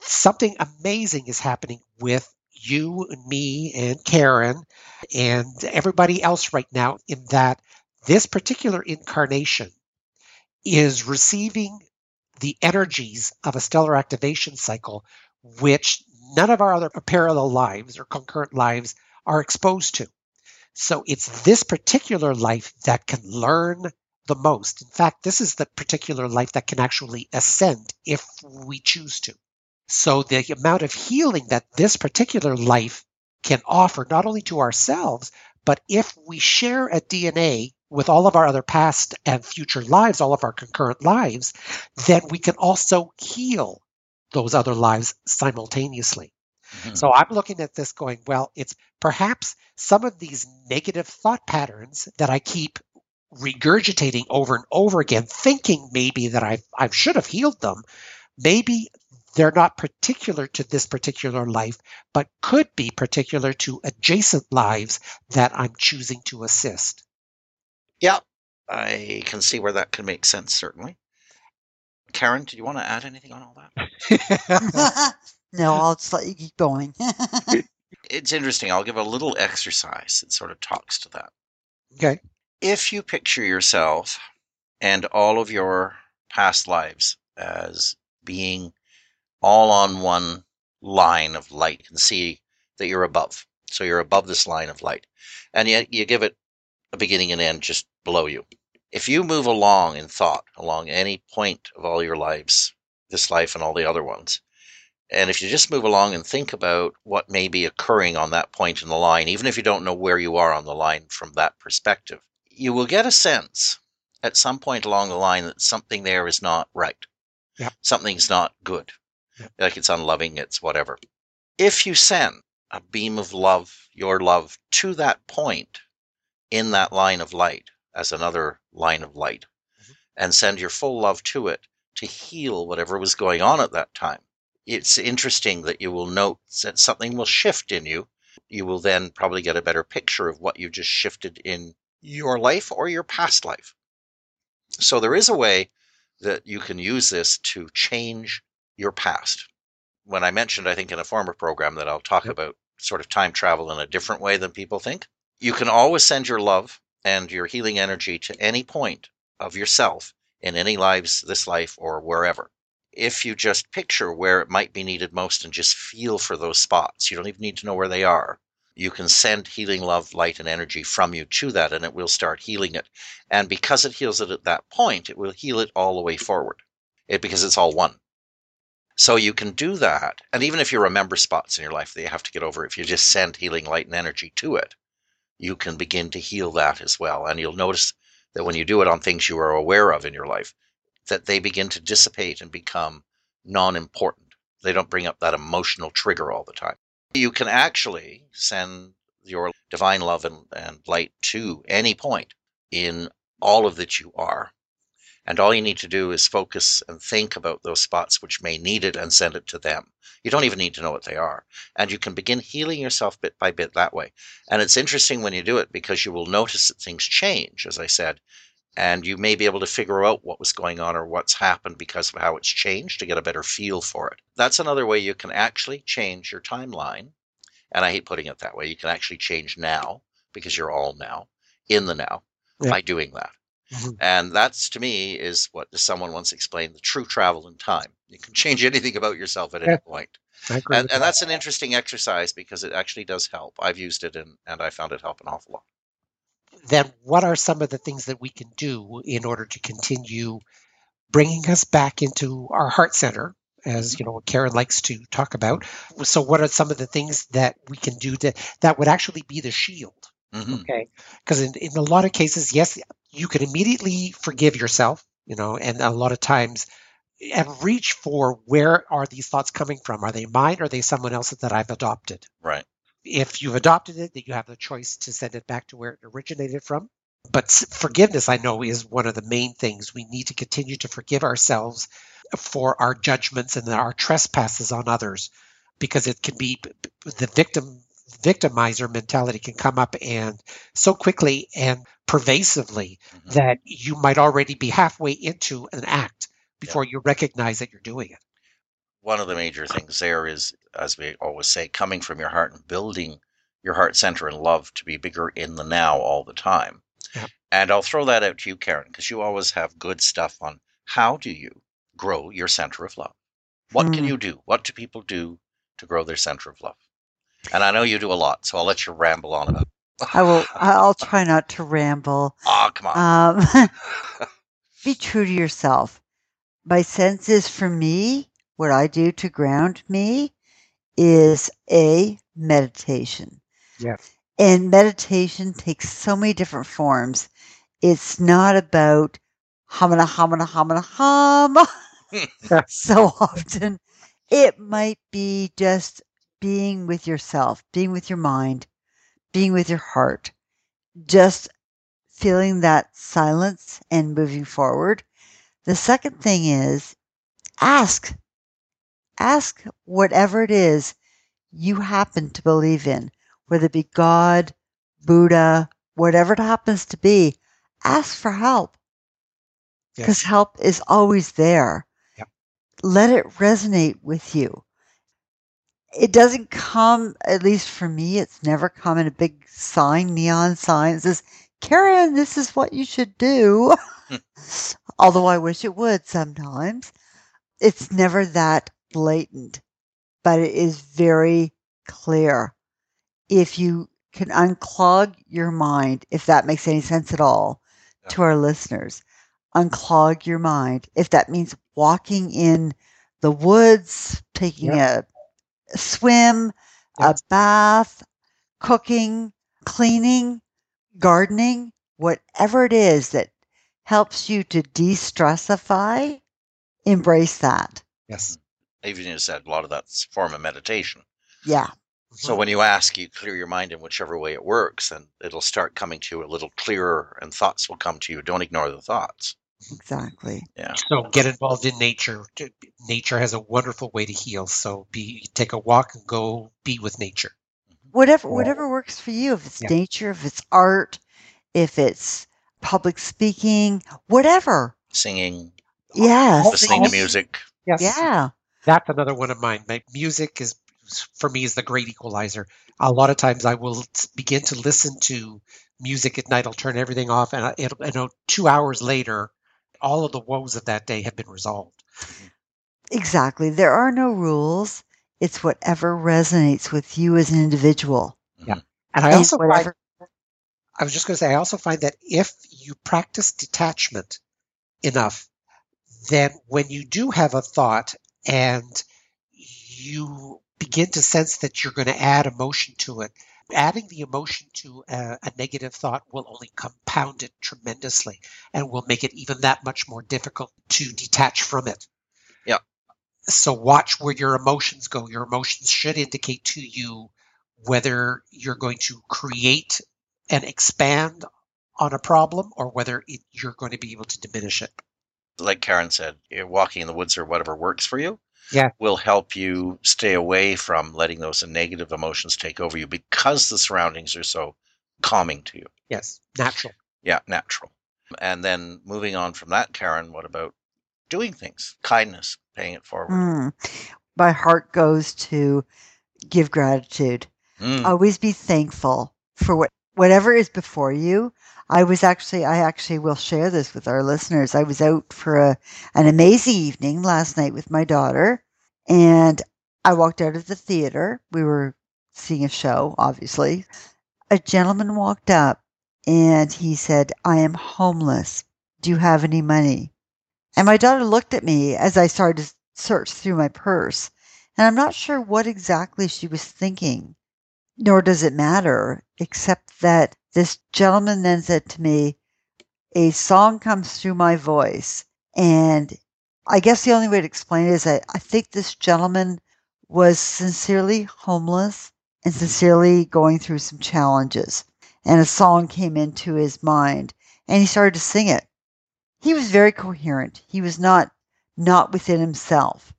Something amazing is happening with you and me and Karen and everybody else right now, in that this particular incarnation is receiving the energies of a stellar activation cycle, which none of our other parallel lives or concurrent lives are exposed to. So it's this particular life that can learn the most. In fact, this is the particular life that can actually ascend if we choose to. So the amount of healing that this particular life can offer, not only to ourselves, but if we share a DNA with all of our other past and future lives, all of our concurrent lives, then we can also heal those other lives simultaneously. Mm-hmm. So I'm looking at this going, well, it's perhaps some of these negative thought patterns that I keep regurgitating over and over again, thinking maybe that I should have healed them. Maybe they're not particular to this particular life, but could be particular to adjacent lives that I'm choosing to assist. Yeah, I can see where that could make sense, certainly. Karen, do you want to add anything on all that? No, I'll just let you keep going. It's interesting. I'll give a little exercise that sort of talks to that. Okay. If you picture yourself and all of your past lives as being all on one line of light, and see that you're above. So you're above this line of light. And yet you give it a beginning and end just below you. If you move along in thought along any point of all your lives, this life and all the other ones, and if you just move along and think about what may be occurring on that point in the line, even if you don't know where you are on the line from that perspective, you will get a sense at some point along the line that something there is not right. Yep. Something's not good. Yep. Like it's unloving, it's whatever. If you send a beam of love, your love, to that point in that line of light as another line of light, mm-hmm. and send your full love to it to heal whatever was going on at that time, it's interesting that you will note that something will shift in you. You will then probably get a better picture of what you just shifted in your life or your past life. So there is a way that you can use this to change your past. When I mentioned, I think in a former program that I'll talk about sort of time travel in a different way than people think, you can always send your love and your healing energy to any point of yourself in any lives, this life or wherever. If you just picture where it might be needed most and just feel for those spots, you don't even need to know where they are. You can send healing love, light, and energy from you to that, and it will start healing it. And because it heals it at that point, it will heal it all the way forward, because it's all one. So you can do that. And even if you remember spots in your life that you have to get over, if you just send healing light and energy to it, you can begin to heal that as well. And you'll notice that when you do it on things you are aware of in your life, that they begin to dissipate and become non-important. They don't bring up that emotional trigger all the time. You can actually send your divine love and light to any point in all of that you are. And all you need to do is focus and think about those spots which may need it and send it to them. You don't even need to know what they are. And you can begin healing yourself bit by bit that way. And it's interesting when you do it, because you will notice that things change, as I said. And you may be able to figure out what was going on or what's happened because of how it's changed, to get a better feel for it. That's another way you can actually change your timeline. And I hate putting it that way. You can actually change now, because you're all now, in the now, yeah, by doing that. Mm-hmm. And that's, to me, is what someone once explained, the true travel in time. You can change anything about yourself at any point. And that's an interesting exercise, because it actually does help. I've used it, and I found it help an awful lot. Then what are some of the things that we can do in order to continue bringing us back into our heart center, as you know, Karen likes to talk about? So what are some of the things that we can do that would actually be the shield? Mm-hmm. Okay, because in a lot of cases, yes, you can immediately forgive yourself, you know, and a lot of times and reach for, where are these thoughts coming from? Are they mine? Are they someone else that I've adopted? Right. If you've adopted it, that you have the choice to send it back to where it originated from. But forgiveness, I know, is one of the main things. We need to continue to forgive ourselves for our judgments and our trespasses on others, because it can be the victimizer mentality can come up and so quickly and pervasively that you might already be halfway into an act before you recognize that you're doing it. One of the major things there is, as we always say, coming from your heart and building your heart center in love to be bigger in the now all the time. Yeah. And I'll throw that out to you, Karen, because you always have good stuff on how do you grow your center of love? What can you do? What do people do to grow their center of love? And I know you do a lot, so I'll let you ramble on about it. I'll try not to ramble. Oh, come on. Be true to yourself. My sense is, for me, what I do to ground me is a meditation. Yes. And meditation takes so many different forms. It's not about hamana, hamana, hamana, hum so often. It might be just being with yourself, being with your mind, being with your heart, just feeling that silence and moving forward. The second thing is ask. Ask whatever it is you happen to believe in, whether it be God, Buddha, whatever it happens to be, ask for help. Because help is always there. Yep. Let it resonate with you. It doesn't come, at least for me, it's never come in a big sign, neon sign that says, Karen, this is what you should do. Although I wish it would sometimes. It's never that blatant, but it is very clear. If you can unclog your mind, if that makes any sense at all to our listeners, unclog your mind. If that means walking in the woods, taking a swim, a bath, cooking, cleaning, gardening, whatever it is that helps you to de-stressify, embrace that. Yes. Even you said a lot of that's a form of meditation. Yeah. So when you ask, you clear your mind in whichever way it works, and it'll start coming to you a little clearer, and thoughts will come to you. Don't ignore the thoughts. Exactly. Yeah. So get involved in nature. Nature has a wonderful way to heal. So take a walk and go be with nature. Whatever works for you. If it's nature, if it's art, if it's public speaking, whatever. Singing. Yes. Listening to music. Yes. Yeah. That's another one of mine. My music is, for me, is the great equalizer. A lot of times I will begin to listen to music at night. I'll turn everything off, and it'll 2 hours later, all of the woes of that day have been resolved. Exactly. There are no rules. It's whatever resonates with you as an individual. Yeah. And I also find that if you practice detachment enough, then when you do have a thought and you begin to sense that you're going to add emotion to it, adding the emotion to a negative thought will only compound it tremendously and will make it even that much more difficult to detach from it. Yeah. So watch where your emotions go. Your emotions should indicate to you whether you're going to create and expand on a problem or whether you're going to be able to diminish it. Like Karen said, walking in the woods or whatever works for you. Yeah, will help you stay away from letting those negative emotions take over you because the surroundings are so calming to you. Yes, natural. Yeah, natural. And then moving on from that, Karen, what about doing things? Kindness, paying it forward. My heart goes to give gratitude. Always be thankful for whatever is before you. I actually will share this with our listeners. I was out for an amazing evening last night with my daughter, and I walked out of the theater. We were seeing a show, obviously. A gentleman walked up and he said, "I am homeless. Do you have any money?" And my daughter looked at me as I started to search through my purse. And I'm not sure what exactly she was thinking, nor does it matter, except that this gentleman then said to me, "A song comes through my voice." And I guess the only way to explain it is I think this gentleman was sincerely homeless and sincerely going through some challenges. And a song came into his mind. and he started to sing it. He was very coherent. He was not within himself.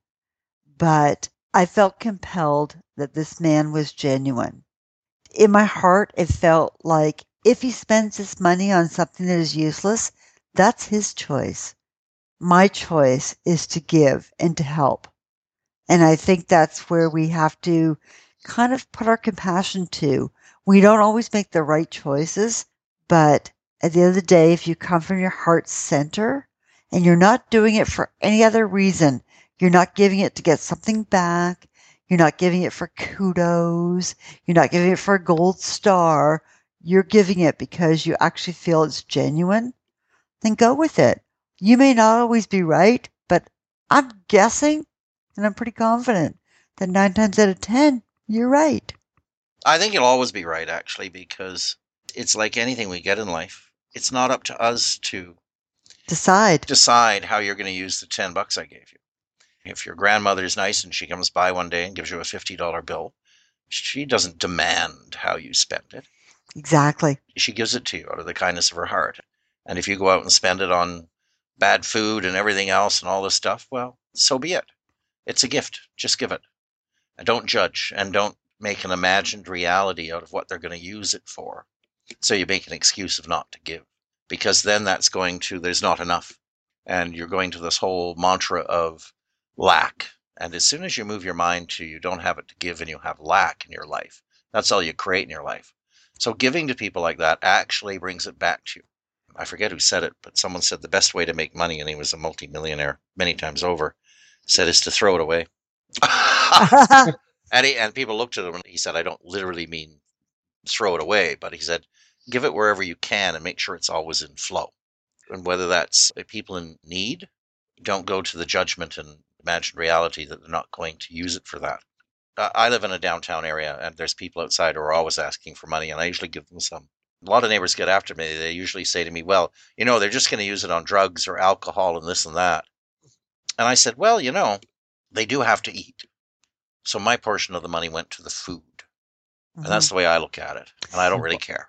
But I felt compelled that this man was genuine. In my heart, it felt like if he spends his money on something that is useless, that's his choice. My choice is to give and to help. And I think that's where we have to kind of put our compassion to. We don't always make the right choices, but at the end of the day, if you come from your heart's center and you're not doing it for any other reason, you're not giving it to get something back, you're not giving it for kudos, you're not giving it for a gold star, you're giving it because you actually feel it's genuine, then go with it. You may not always be right, but I'm guessing, and I'm pretty confident, that 9 times out of 10, you're right. I think you'll always be right, actually, because it's like anything we get in life. It's not up to us to decide how you're going to use the $10 I gave you. If your grandmother's nice and she comes by one day and gives you a $50 bill, she doesn't demand how you spend it. Exactly. She gives it to you out of the kindness of her heart. And if you go out and spend it on bad food and everything else and all this stuff, well, so be it. It's a gift. Just give it. And don't judge and don't make an imagined reality out of what they're going to use it for. So you make an excuse of not to give, because then that's going to, there's not enough. And you're going to this whole mantra of lack. And as soon as you move your mind to you don't have it to give and you have lack in your life, that's all you create in your life. So giving to people like that actually brings it back to you. I forget who said it, but someone said the best way to make money, and he was a multimillionaire many times over, said is to throw it away. And people looked at him and he said, I don't literally mean throw it away, but he said, give it wherever you can and make sure it's always in flow. And whether that's people in need, don't go to the judgment and imagined reality that they're not going to use it for that. I live in a downtown area and there's people outside who are always asking for money, and I usually give them some. A lot of neighbors get after me. They usually say to me, well, you know, they're just going to use it on drugs or alcohol and this and that. And I said, well, you know, they do have to eat. So my portion of the money went to the food. Mm-hmm. And that's the way I look at it. And I don't really care.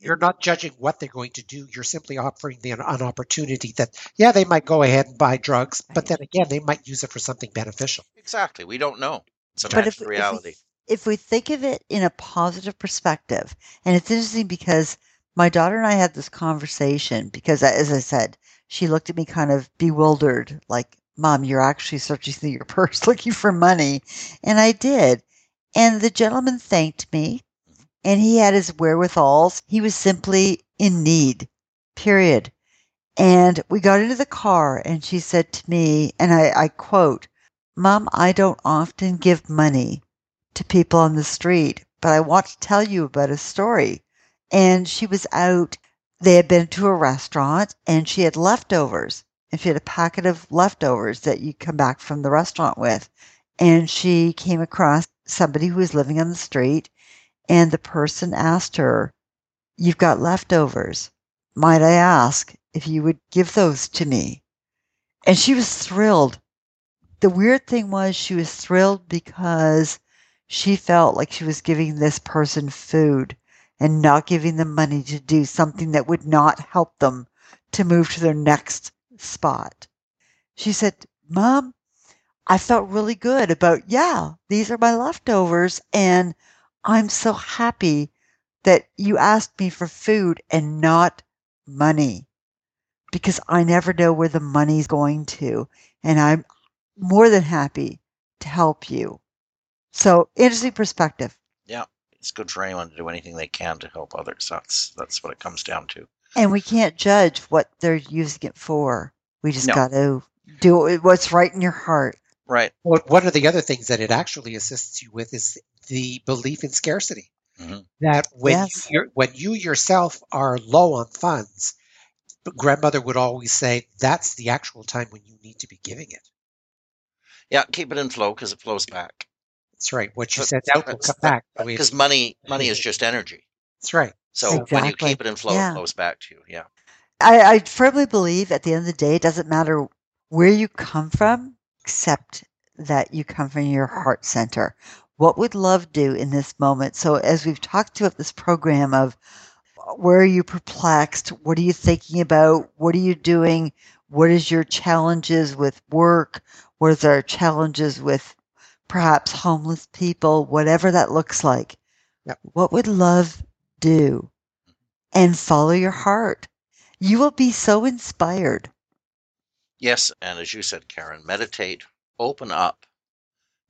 You're not judging what they're going to do. You're simply offering them an opportunity that, yeah, they might go ahead and buy drugs, but then again, they might use it for something beneficial. Exactly. We don't know. It's a matter of reality. If we think of it in a positive perspective, and it's interesting because my daughter and I had this conversation because, as I said, she looked at me kind of bewildered, like, Mom, you're actually searching through your purse looking for money. And I did. And the gentleman thanked me, and he had his wherewithals. He was simply in need, period. And we got into the car, and she said to me, and I quote, Mom, I don't often give money to people on the street, but I want to tell you about a story. And she was out. They had been to a restaurant, and she had leftovers. And she had a packet of leftovers that you come back from the restaurant with. And she came across somebody who was living on the street, and the person asked her, you've got leftovers. Might I ask if you would give those to me? And she was thrilled. The weird thing was she was thrilled because she felt like she was giving this person food and not giving them money to do something that would not help them to move to their next spot. She said, Mom, I felt really good about, yeah, these are my leftovers, and I'm so happy that you asked me for food and not money, because I never know where the money's going to, and I'm more than happy to help you. So, interesting perspective. Yeah, it's good for anyone to do anything they can to help others. That's what it comes down to. And we can't judge what they're using it for. We just got to do what's right in your heart. Right. Well, one of the other things that it actually assists you with is the belief in scarcity. Mm-hmm. That when you yourself are low on funds, grandmother would always say, that's the actual time when you need to be giving it. Yeah, keep it in flow because it flows back. That's right. What you send out will come back. Because money is just energy. That's right. So when you keep it in flow, it flows back to you. Yeah. I firmly believe at the end of the day, it doesn't matter where you come from except that you come from your heart center. What would love do in this moment? So as we've talked about this program of where are you perplexed? What are you thinking about? What are you doing? What is your challenges with work? What are their challenges with perhaps homeless people, whatever that looks like? Yep. What would love do? And follow your heart. You will be so inspired. Yes, and as you said, Karen, meditate, open up,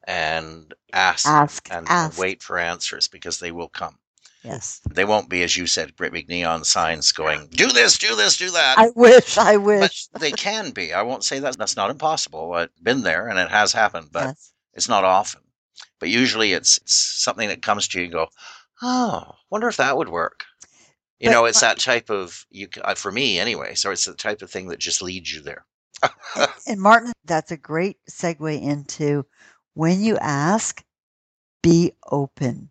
and ask. Wait for answers, because they will come. Yes. They won't be, as you said, great big neon signs going, do this, do that. I wish. But they can be. I won't say that. That's not impossible. I've been there, and it has happened, but yes. It's not often. But usually it's something that comes to you and go, oh, wonder if that would work. You know, it's that type of, for me anyway, so it's the type of thing that just leads you there. And Martin, that's a great segue into when you ask, be open.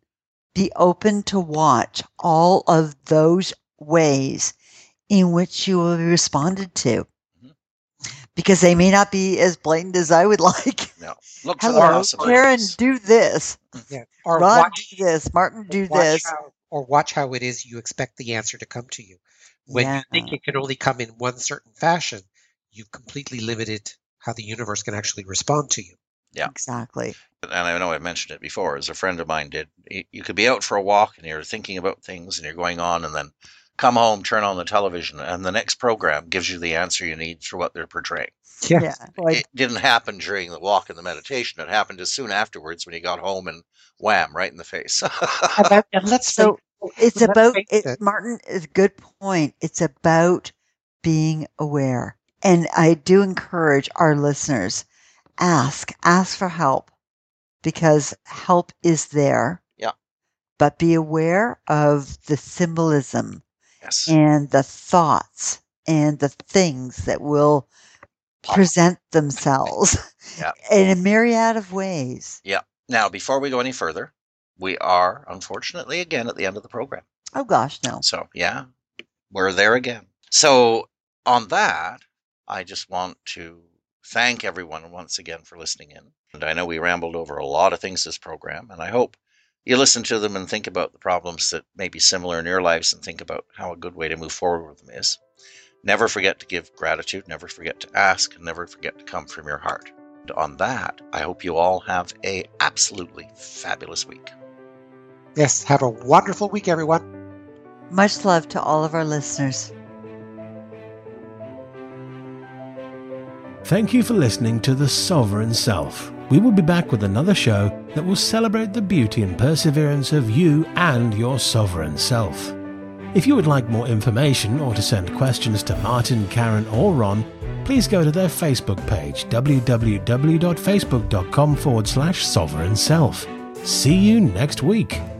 Be open to watch all of those ways in which you will be responded to. Mm-hmm. Because they may not be as blatant as I would like. No. Look, hello, Karen, do this. Yeah. Or Ron, do this. Martin, do this. Watch how it is you expect the answer to come to you. When you think it can only come in one certain fashion, you've completely limited how the universe can actually respond to you. Yeah, exactly. And I know I've mentioned it before, as a friend of mine did. You could be out for a walk and you're thinking about things and you're going on, and then come home, turn on the television, and the next program gives you the answer you need for what they're portraying. Yeah. It didn't happen during the walk and the meditation. It happened as soon afterwards when you got home, and wham, right in the face. Martin, is a good point. It's about being aware. And I do encourage our listeners, ask for help, because help is there. Yeah. But be aware of the symbolism and the thoughts and the things that will present themselves in a myriad of ways. Yeah. Now, before we go any further, we are, unfortunately, again at the end of the program. Oh, gosh, no. So, yeah, we're there again. So on that, I just want to thank everyone once again for listening in. And I know we rambled over a lot of things this program, and I hope you listen to them and think about the problems that may be similar in your lives and think about how a good way to move forward with them is. Never forget to give gratitude, never forget to ask, and never forget to come from your heart. And on that, I hope you all have an absolutely fabulous week. Yes, have a wonderful week, everyone. Much love to all of our listeners. Thank you for listening to The Sovereign Self. We will be back with another show that will celebrate the beauty and perseverance of you and your sovereign self. If you would like more information or to send questions to Martin, Karen, or Ron, please go to their Facebook page, www.facebook.com/sovereign self. See you next week.